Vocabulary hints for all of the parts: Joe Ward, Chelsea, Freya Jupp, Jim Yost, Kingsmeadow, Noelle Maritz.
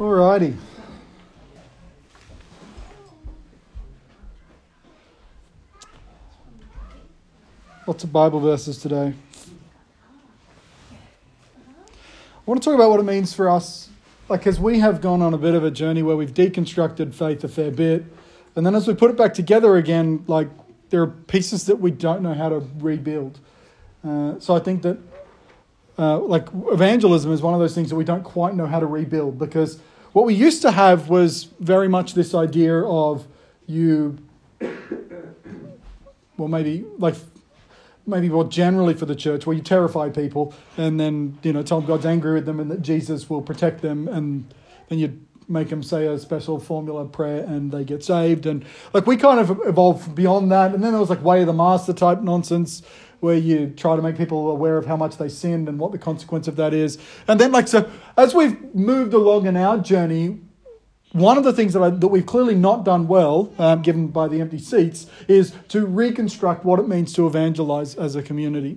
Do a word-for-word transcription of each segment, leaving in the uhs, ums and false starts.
All righty. Lots of Bible verses today. I want to talk about what it means for us, like as we have gone on a bit of a journey where we've deconstructed faith a fair bit, and then as we put it back together again, like there are pieces that we don't know how to rebuild. Uh, so I think that uh, like evangelism is one of those things that we don't quite know how to rebuild, because what we used to have was very much this idea of you, well maybe like... maybe more generally for the church, where you terrify people and then, you know, tell them God's angry with them and that Jesus will protect them, and then you make them say a special formula prayer and they get saved. And like we kind of evolved beyond that. And then there was like way of the master type nonsense where you try to make people aware of how much they sinned and what the consequence of that is. And then like, so as we've moved along in our journey, one of the things that, I, that we've clearly not done well, um, given by the empty seats, is to reconstruct what it means to evangelize as a community.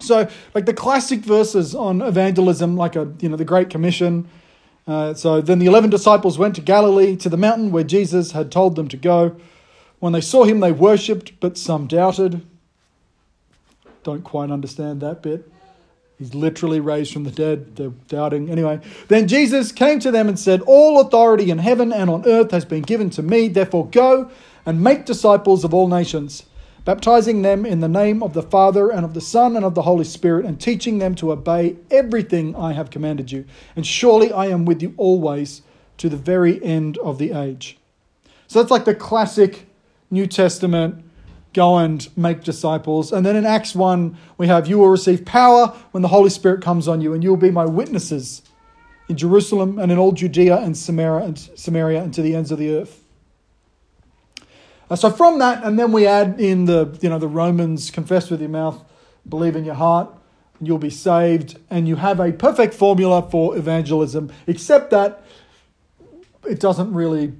So, like the classic verses on evangelism, like a you know the Great Commission. Uh, so then the eleven disciples went to Galilee, to the mountain where Jesus had told them to go. When they saw him, they worshipped, but some doubted. Don't quite understand that bit. He's literally raised from the dead. They're doubting. Anyway, then Jesus came to them and said, "All authority in heaven and on earth has been given to me. Therefore go and make disciples of all nations, baptizing them in the name of the Father and of the Son and of the Holy Spirit, and teaching them to obey everything I have commanded you. And surely I am with you always, to the very end of the age." So that's like the classic New Testament, go and make disciples. And then in Acts one, we have, "You will receive power when the Holy Spirit comes on you, and you will be my witnesses in Jerusalem and in all Judea and Samaria and, Samaria and to the ends of the earth." Uh, so from that, and then we add in the, you know, the Romans, confess with your mouth, believe in your heart, and you'll be saved. And you have a perfect formula for evangelism, except that it doesn't really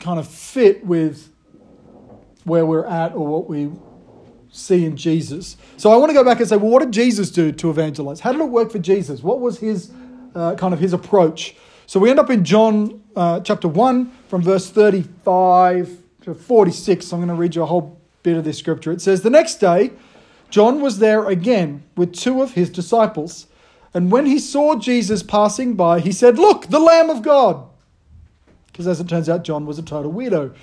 kind of fit with where we're at or what we see in Jesus. So I want to go back and say, well, what did Jesus do to evangelize? How did it work for Jesus? What was his uh, kind of his approach? So we end up in John uh, chapter one from verse thirty-five to forty-six. I'm going to read you a whole bit of this scripture. It says, "The next day, John was there again with two of his disciples. And when he saw Jesus passing by, he said, 'Look, the Lamb of God.'" Because as it turns out, John was a total weirdo.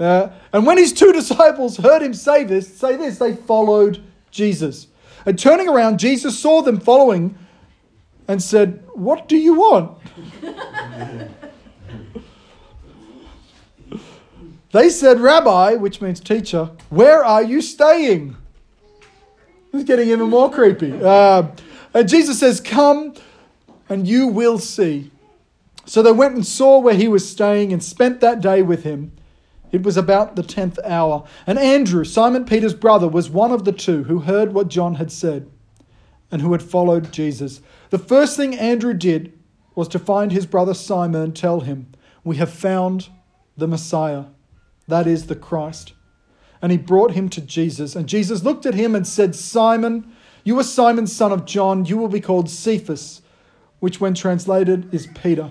Uh, and when his two disciples heard him say this, say this, they followed Jesus. And turning around, Jesus saw them following and said, "What do you want?" They said, "Rabbi," which means teacher, "where are you staying?" This is getting even more creepy. Uh, and Jesus says, "Come and you will see." So they went and saw where he was staying and spent that day with him. It was about the tenth hour, and Andrew, Simon Peter's brother, was one of the two who heard what John had said and who had followed Jesus. The first thing Andrew did was to find his brother Simon and tell him, "We have found the Messiah," that is, the Christ. And he brought him to Jesus, and Jesus looked at him and said, "Simon, you are Simon, son of John. You will be called Cephas," which when translated is Peter.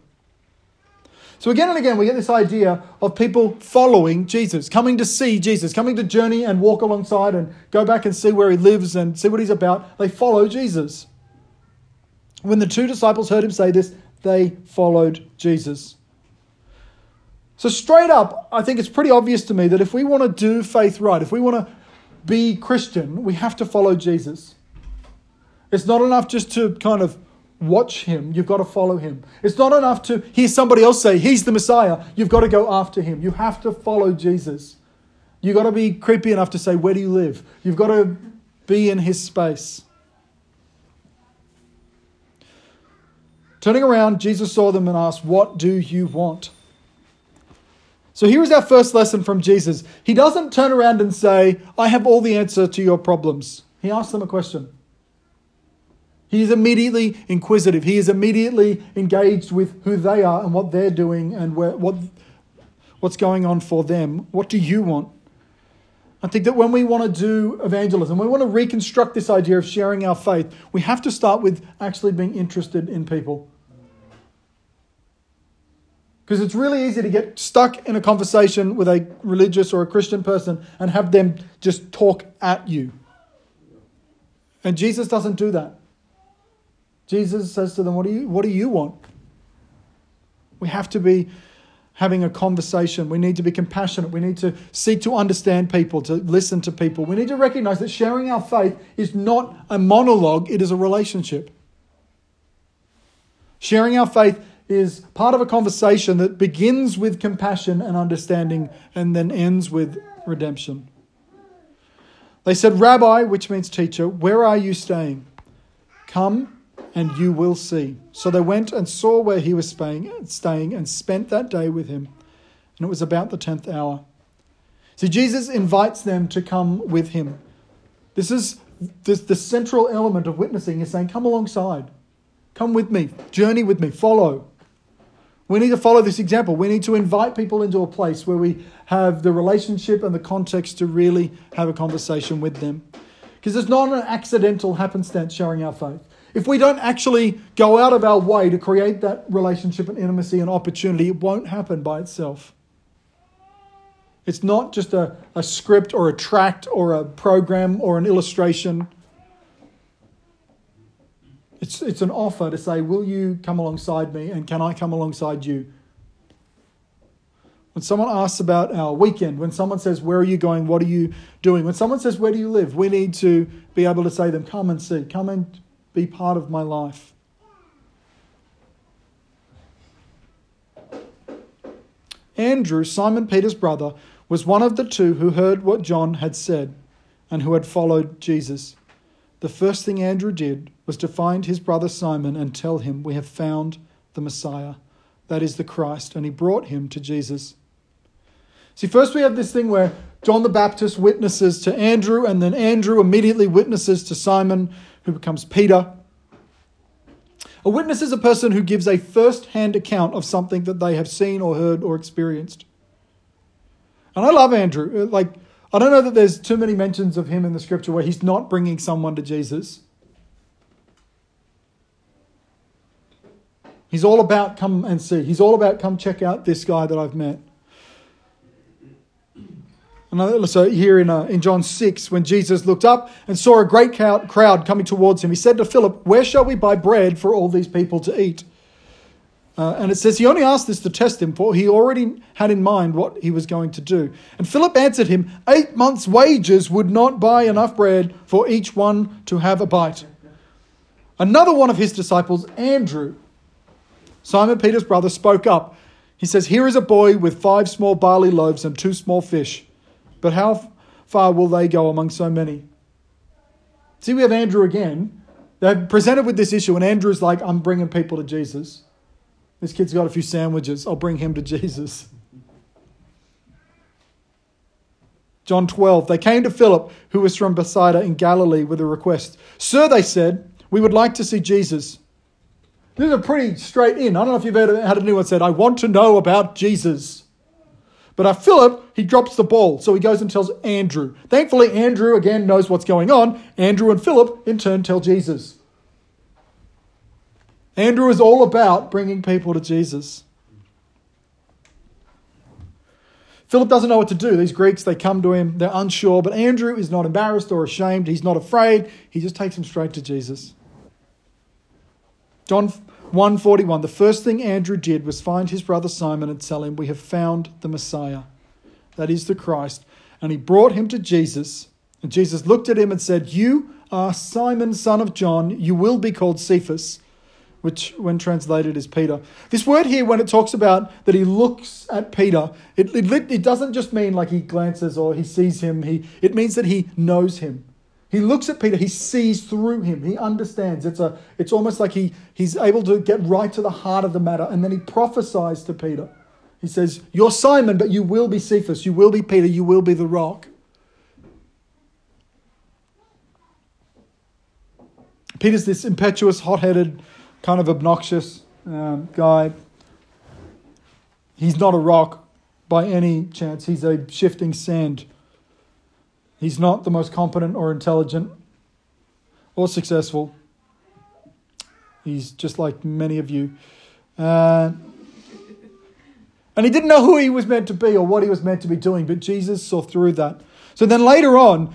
So again and again, we get this idea of people following Jesus, coming to see Jesus, coming to journey and walk alongside and go back and see where he lives and see what he's about. They follow Jesus. When the two disciples heard him say this, they followed Jesus. So straight up, I think it's pretty obvious to me that if we want to do faith right, if we want to be Christian, we have to follow Jesus. It's not enough just to kind of watch him. You've got to follow him. It's not enough to hear somebody else say, "He's the Messiah." You've got to go after him. You have to follow Jesus. You've got to be creepy enough to say, "Where do you live?" You've got to be in his space. Turning around, Jesus saw them and asked, "What do you want?" So here is our first lesson from Jesus. He doesn't turn around and say, "I have all the answer to your problems." He asks them a question. He is immediately inquisitive. He is immediately engaged with who they are and what they're doing and where, what what's going on for them. What do you want? I think that when we want to do evangelism, we want to reconstruct this idea of sharing our faith, we have to start with actually being interested in people. Because it's really easy to get stuck in a conversation with a religious or a Christian person and have them just talk at you. And Jesus doesn't do that. Jesus says to them, what do you, what do you want? We have to be having a conversation. We need to be compassionate. We need to seek to understand people, to listen to people. We need to recognize that sharing our faith is not a monologue, it is a relationship. Sharing our faith is part of a conversation that begins with compassion and understanding and then ends with redemption. They said, "Rabbi," which means teacher, "where are you staying? Come and you will see." So they went and saw where he was staying and spent that day with him. And it was about the tenth hour. See, Jesus invites them to come with him. This is this, the central element of witnessing is saying, come alongside. Come with me. Journey with me. Follow. We need to follow this example. We need to invite people into a place where we have the relationship and the context to really have a conversation with them. Because it's not an accidental happenstance sharing our faith. If we don't actually go out of our way to create that relationship and intimacy and opportunity, it won't happen by itself. It's not just a, a script or a tract or a program or an illustration. It's, it's an offer to say, will you come alongside me and can I come alongside you? When someone asks about our weekend, when someone says, where are you going? What are you doing? When someone says, where do you live? We need to be able to say to them, come and see, come and be part of my life. Andrew, Simon Peter's brother, was one of the two who heard what John had said and who had followed Jesus. The first thing Andrew did was to find his brother Simon and tell him, "We have found the Messiah," that is the Christ, and he brought him to Jesus. See, first we have this thing where John the Baptist witnesses to Andrew, and then Andrew immediately witnesses to Simon, who becomes Peter. A witness is a person who gives a first-hand account of something that they have seen or heard or experienced. And I love Andrew. Like, I don't know that there's too many mentions of him in the scripture where he's not bringing someone to Jesus. He's all about come and see. He's all about come check out this guy that I've met. And so here in, uh, in John six, when Jesus looked up and saw a great crowd coming towards him, he said to Philip, "Where shall we buy bread for all these people to eat?" Uh, and it says he only asked this to test him, for he already had in mind what he was going to do. And Philip answered him, eight months' wages would not buy enough bread for each one to have a bite." Another one of his disciples, Andrew, Simon Peter's brother, spoke up. He says, "Here is a boy with five small barley loaves and two small fish. But how far will they go among so many?" See, we have Andrew again. They're presented with this issue and Andrew's like, I'm bringing people to Jesus. This kid's got a few sandwiches. I'll bring him to Jesus. John twelve, they came to Philip, who was from Bethsaida in Galilee, with a request. "Sir," they said, "we would like to see Jesus." This is a pretty straight in. I don't know if you've ever had anyone said, "I want to know about Jesus." But uh, Philip, he drops the ball. So he goes and tells Andrew. Thankfully, Andrew again knows what's going on. Andrew and Philip in turn tell Jesus. Andrew is all about bringing people to Jesus. Philip doesn't know what to do. These Greeks, they come to him. They're unsure. But Andrew is not embarrassed or ashamed. He's not afraid. He just takes them straight to Jesus. John one forty-one, the first thing Andrew did was find his brother Simon and tell him, "We have found the Messiah," that is the Christ. And he brought him to Jesus. And Jesus looked at him and said, "You are Simon, son of John. You will be called Cephas," which when translated is Peter. This word here, when it talks about that he looks at Peter, it, it, it doesn't just mean like he glances or he sees him. He, it means that he knows him. He looks at Peter, he sees through him, he understands. It's a, it's almost like he, he's able to get right to the heart of the matter. And then he prophesies to Peter. He says, you're Simon, but you will be Cephas, you will be Peter, you will be the rock. Peter's this impetuous, hot-headed, kind of obnoxious um, guy. He's not a rock by any chance. He's a shifting sand. He's not the most competent or intelligent or successful. He's just like many of you. Uh, and he didn't know who he was meant to be or what he was meant to be doing, but Jesus saw through that. So then later on,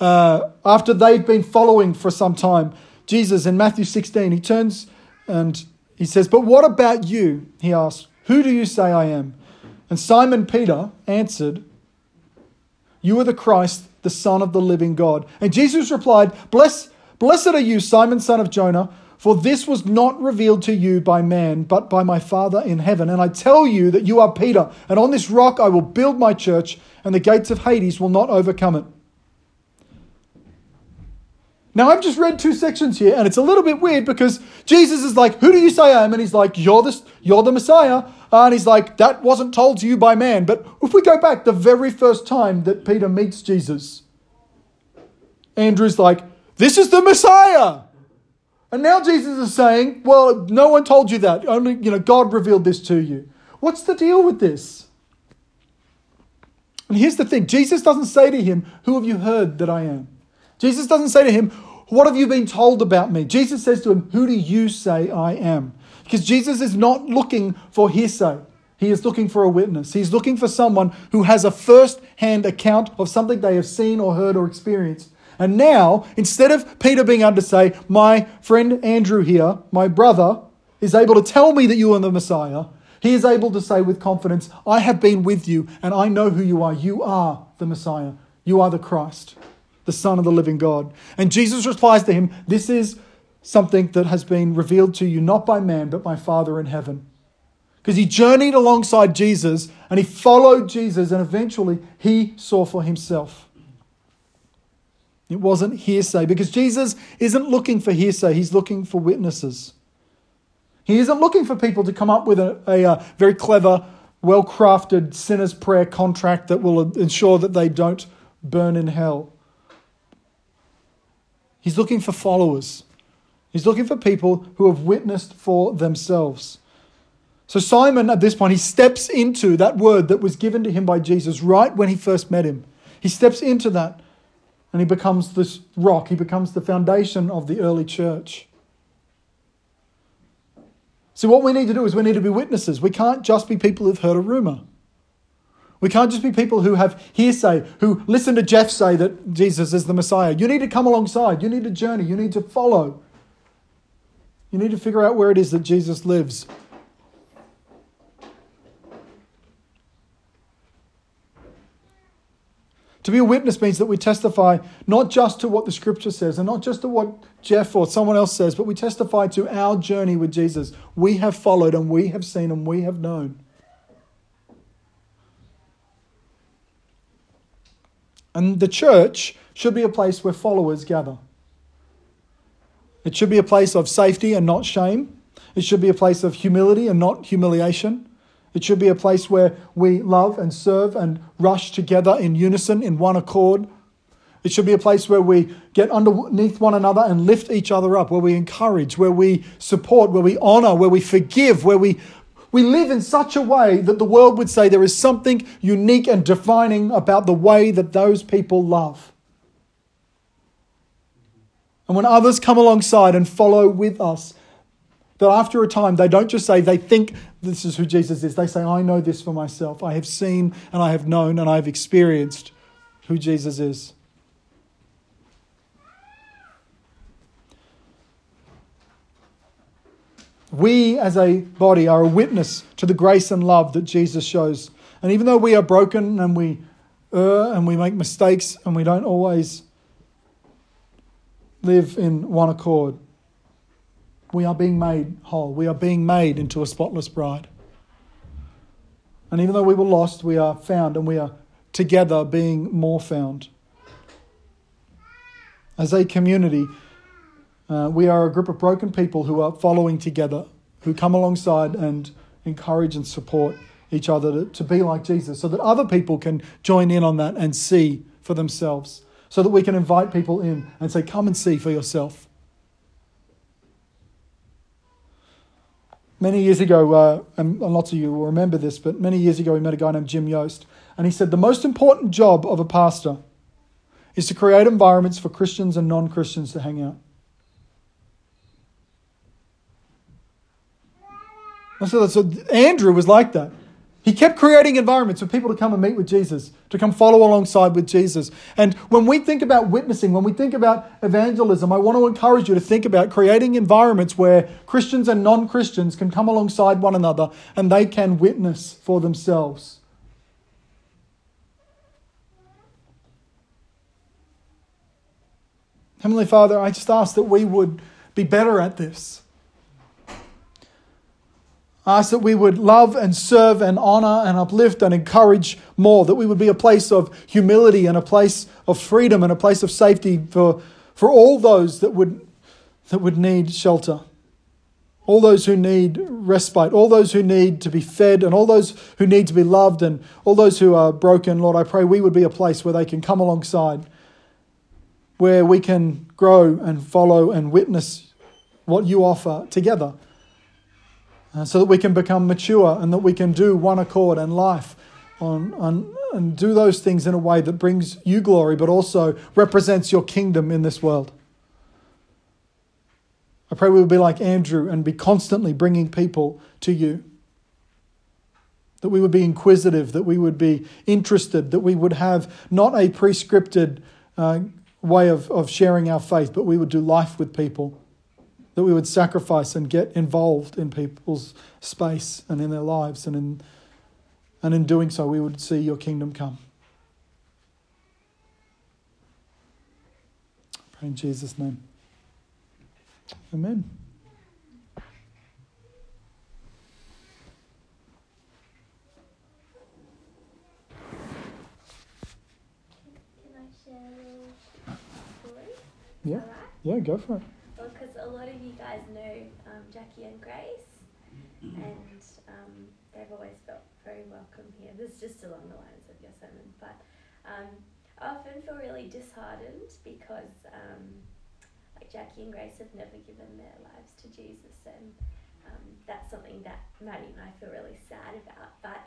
uh, after they've been following for some time, Jesus in Matthew sixteen, he turns and he says, but what about you? He asks, who do you say I am? And Simon Peter answered, you are the Christ, the Son of the living God. And Jesus replied, Bless, blessed are you, Simon, son of Jonah, for this was not revealed to you by man, but by my Father in heaven. And I tell you that you are Peter, and on this rock I will build my church, and the gates of Hades will not overcome it. Now, I've just read two sections here, and it's a little bit weird because Jesus is like, who do you say I am? And he's like, you're the, you're the Messiah. And he's like, that wasn't told to you by man. But if we go back the very first time that Peter meets Jesus, Andrew's like, this is the Messiah. And now Jesus is saying, well, no one told you that. Only, you know, God revealed this to you. What's the deal with this? And here's the thing. Jesus doesn't say to him, who have you heard that I am? Jesus doesn't say to him, what have you been told about me? Jesus says to him, who do you say I am? Because Jesus is not looking for hearsay. He is looking for a witness. He's looking for someone who has a first-hand account of something they have seen or heard or experienced. And now, instead of Peter being able to say, my friend Andrew here, my brother, is able to tell me that you are the Messiah, he is able to say with confidence, I have been with you and I know who you are. You are the Messiah. You are the Christ, the Son of the living God. And Jesus replies to him, this is something that has been revealed to you, not by man, but by Father in heaven. Because he journeyed alongside Jesus and he followed Jesus and eventually he saw for himself. It wasn't hearsay because Jesus isn't looking for hearsay. He's looking for witnesses. He isn't looking for people to come up with a, a, a very clever, well-crafted sinner's prayer contract that will ensure that they don't burn in hell. He's looking for followers. He's looking for people who have witnessed for themselves. So Simon, at this point, he steps into that word that was given to him by Jesus right when he first met him. He steps into that and he becomes this rock. He becomes the foundation of the early church. So what we need to do is we need to be witnesses. We can't just be people who've heard a rumor. We can't just be people who have hearsay, who listen to Jeff say that Jesus is the Messiah. You need to come alongside. You need to journey. You need to follow. You need to figure out where it is that Jesus lives. To be a witness means that we testify not just to what the Scripture says and not just to what Jeff or someone else says, but we testify to our journey with Jesus. We have followed and we have seen and we have known. And the church should be a place where followers gather. It should be a place of safety and not shame. It should be a place of humility and not humiliation. It should be a place where we love and serve and rush together in unison, in one accord. It should be a place where we get underneath one another and lift each other up, where we encourage, where we support, where we honor, where we forgive, where we We live in such a way that the world would say there is something unique and defining about the way that those people love. And when others come alongside and follow with us, that after a time, they don't just say they think this is who Jesus is. They say, I know this for myself. I have seen and I have known and I have experienced who Jesus is. We as a body are a witness to the grace and love that Jesus shows. And even though we are broken and we err and we make mistakes and we don't always live in one accord, we are being made whole. We are being made into a spotless bride. And even though we were lost, we are found and we are together being more found. As a community, uh, we are a group of broken people who are following together, who come alongside and encourage and support each other to, to be like Jesus, so that other people can join in on that and see for themselves, so that we can invite people in and say, come and see for yourself. Many years ago, uh, and lots of you will remember this, but many years ago we met a guy named Jim Yost, and he said the most important job of a pastor is to create environments for Christians and non-Christians to hang out. And so, so Andrew was like that. He kept creating environments for people to come and meet with Jesus, to come follow alongside with Jesus. And when we think about witnessing, when we think about evangelism, I want to encourage you to think about creating environments where Christians and non-Christians can come alongside one another and they can witness for themselves. Heavenly Father, I just ask that we would be better at this. I ask that we would love and serve and honor and uplift and encourage more, that we would be a place of humility and a place of freedom and a place of safety for, for all those that would, that would need shelter, all those who need respite, all those who need to be fed, and all those who need to be loved, and all those who are broken. Lord, I pray we would be a place where they can come alongside, where we can grow and follow and witness what you offer together, so that we can become mature and that we can do one accord and life on, on and do those things in a way that brings you glory but also represents your kingdom in this world. I pray we will be like Andrew and be constantly bringing people to you, that we would be inquisitive, that we would be interested, that we would have not a prescripted uh, way of, of sharing our faith, but we would do life with people, that we would sacrifice and get involved in people's space and in their lives, and in and in doing so we would see your kingdom come. I pray in Jesus' name. Amen. Can I share a story? Yeah. Right. Yeah, go for it. Because a lot of you guys know um, Jackie and Grace, and um, they've always felt very welcome here. This is just along the lines of your sermon, but um, I often feel really disheartened because um, like Jackie and Grace have never given their lives to Jesus, and um, that's something that Maddie and I feel really sad about. But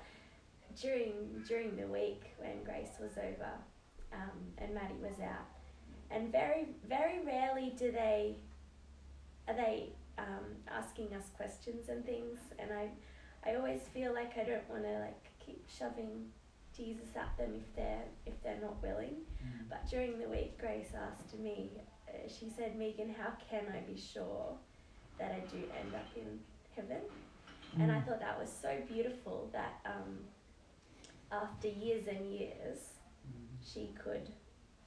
during during the week when Grace was over um, and Maddie was out, and very very rarely do they Are they um, asking us questions and things, and I I always feel like I don't want to like keep shoving Jesus at them if they're if they're not willing. Mm. But during the week, Grace asked me, uh, she said, "Megan, how can I be sure that I do end up in heaven?" Mm. And I thought that was so beautiful that um, after years and years, mm. she could,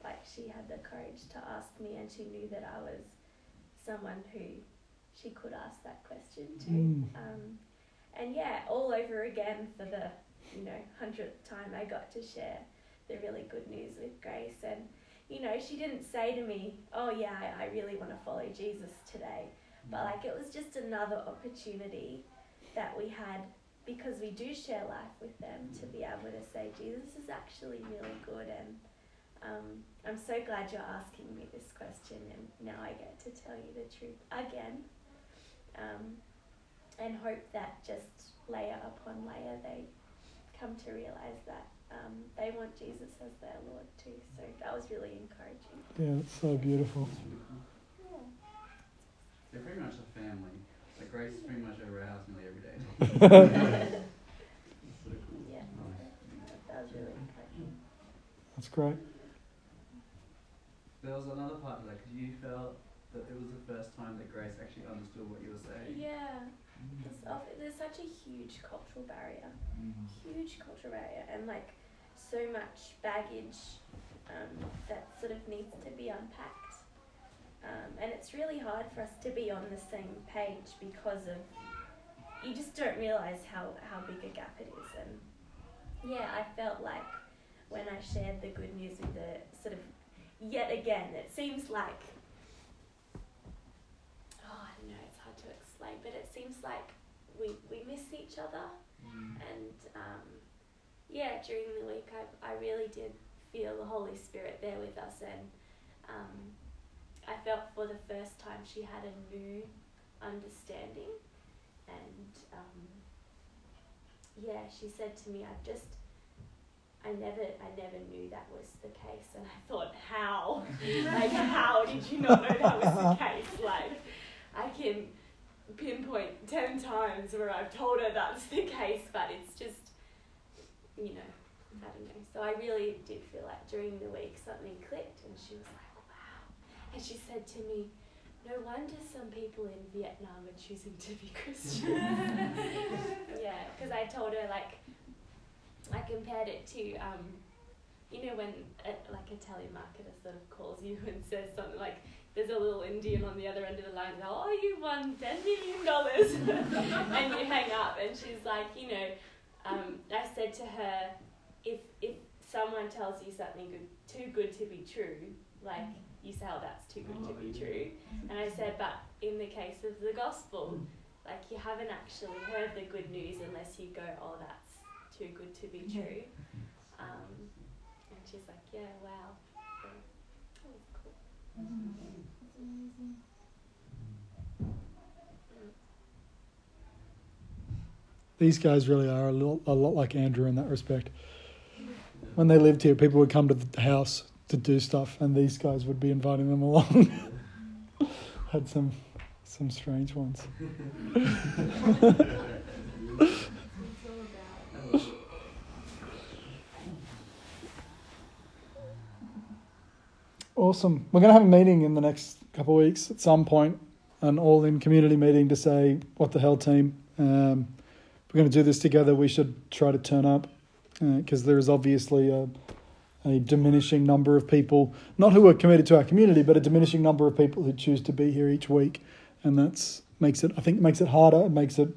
like, she had the courage to ask me, and she knew that I was someone who she could ask that question to. Mm. Um, and yeah, all over again for the, you know, hundredth time I got to share the really good news with Grace. And, you know, she didn't say to me, oh yeah, I, I really want to follow Jesus today. But like, it was just another opportunity that we had, because we do share life with them, to be able to say, Jesus is actually really good, and Um, I'm so glad you're asking me this question, and now I get to tell you the truth again, um, and hope that just layer upon layer they come to realise that um, they want Jesus as their Lord too. So that was really encouraging. Yeah, it's so beautiful. Yeah. They're pretty much a family. Like, Grace is pretty much over our house nearly every day. Yeah, that was really encouraging. That's great. There was another part of that, because you felt that it was the first time that Grace actually understood what you were saying. Yeah. Mm. There's such a huge cultural barrier. Mm. Huge cultural barrier. And, like, so much baggage um, that sort of needs to be unpacked. Um, and it's really hard for us to be on the same page because of... You just don't realise how, how big a gap it is. And, yeah, I felt like when I shared the good news with the sort of yet again. It seems like, oh, I don't know, it's hard to explain, but it seems like we, we miss each other. Mm. And um, yeah, during the week I, I really did feel the Holy Spirit there with us, and um, I felt for the first time she had a new understanding. And um, yeah, she said to me, I've just, I never, I never knew that was the case. And I thought, how? Like, how did you not know that was the case? Like, I can pinpoint ten times where I've told her that's the case, but it's just, you know, I don't know. So I really did feel like during the week something clicked, and she was like, wow. And she said to me, no wonder some people in Vietnam are choosing to be Christian. Yeah, because I told her, like, I compared it to, um, you know, when, a, like, a telemarketer sort of calls you and says something like, there's a little Indian on the other end of the line, oh, you won ten million dollars, and you hang up. And she's like, you know, um, I said to her, if if someone tells you something good, too good to be true, like, you say, oh, that's too good oh, to be yeah. true. And I said, but in the case of the gospel, like, you haven't actually heard the good news unless you go, oh, that's too good to be true. Um, and she's like, yeah, wow. So, oh, cool. These guys really are a, little, a lot like Andrew in that respect. When they lived here, people would come to the house to do stuff, and these guys would be inviting them along. Had some some strange ones. Awesome. We're going to have a meeting in the next couple of weeks at some point, an all-in community meeting to say, what the hell, team? Um, if we're going to do this together, we should try to turn up, because uh, there is obviously a a diminishing number of people, not who are committed to our community, but a diminishing number of people who choose to be here each week. And that's makes it, I think, makes it harder. It makes it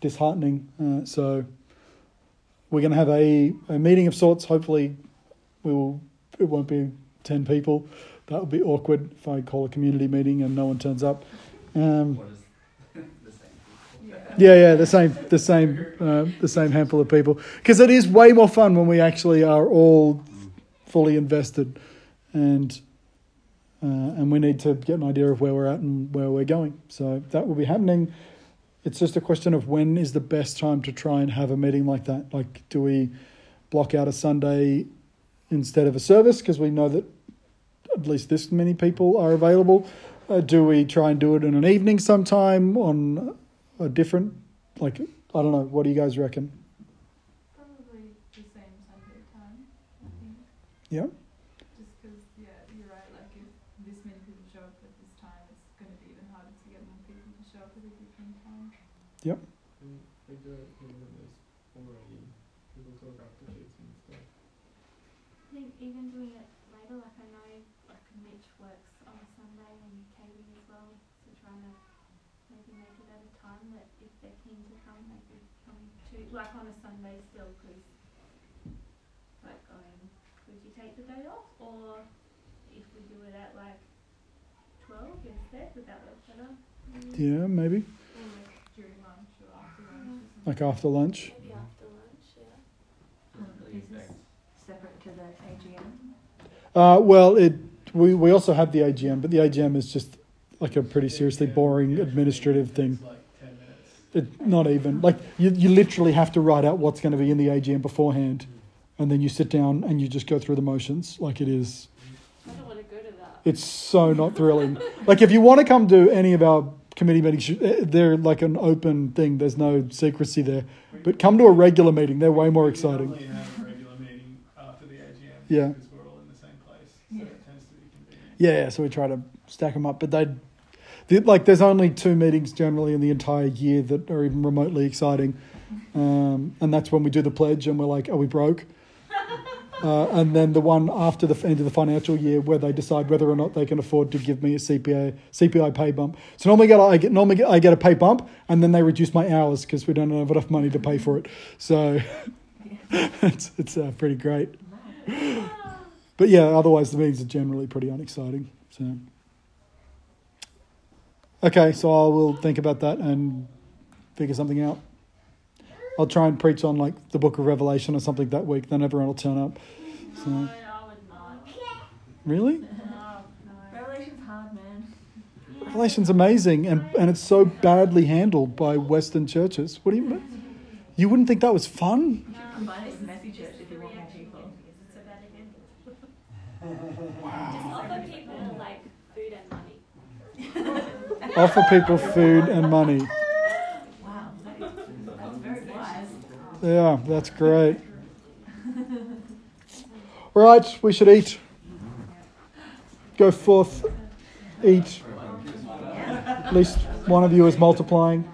disheartening. Uh, so we're going to have a, a meeting of sorts. Hopefully we will, it won't be ten people. That would be awkward if I call a community meeting and no one turns up. Um, what is the same people? Yeah, yeah, the same, the same, uh, the same handful of people. Because it is way more fun when we actually are all fully invested, and uh, and we need to get an idea of where we're at and where we're going. So that will be happening. It's just a question of when is the best time to try and have a meeting like that. Like, do we block out a Sunday instead of a service because we know that at least this many people are available? Uh, do we try and do it in an evening sometime on a different, like, I don't know. What do you guys reckon? Yeah. Just because, yeah, you're right, like, if this many people show up at this time, it's going to be even harder to get more people to show up at a different time. Yep. And they do it even when there's already people talk after shoots and stuff. I think even doing it later, like, I know, like, Mitch works on a Sunday and Katie as well, so trying to maybe make it at a time that if they're keen to come, they could come to, like, on a Sunday still, because, like, I'm... would you take the day off, or if we do it at like twelve instead, would that work better? Yeah, maybe. Or like during lunch or after lunch. Or like after lunch? Maybe after lunch, yeah. Um, is this separate to the A G M? Uh, well, it we, we also have the A G M, but the A G M is just like a pretty seriously boring administrative thing. It, not even. Like you, you literally have to write out what's going to be in the A G M beforehand. And then you sit down and you just go through the motions like it is. I don't want to go to that. It's so not thrilling. Like, if you want to come do any of our committee meetings, they're like an open thing. There's no secrecy there. But come to a regular meeting. They're way more exciting. We have a regular meeting after the A G M yeah. because we're all in the same place. So it tends to be convenient. Yeah, yeah, so we try to stack them up. But they, they, like, there's only two meetings generally in the entire year that are even remotely exciting. Um, and that's when we do the pledge and we're like, are we broke? Uh, and then the one after the end of the financial year where they decide whether or not they can afford to give me a C P I pay bump. So normally I get normally get, I get a pay bump, and then they reduce my hours because we don't have enough money to pay for it. So it's it's uh, pretty great. But yeah, otherwise the meetings are generally pretty unexciting. So okay, so I will think about that and figure something out. I'll try and preach on like the Book of Revelation or something that week. Then everyone will turn up. So. No, I would not. Really? No, no. Revelation's hard, man. Revelation's amazing, and and it's so badly handled by Western churches. What do you mean? You wouldn't think that was fun? No. Offer people like food and money. Offer people food and money. Wow, that's very wise. Yeah, that's great. Right, we should eat. Go forth, eat. At least one of you is multiplying.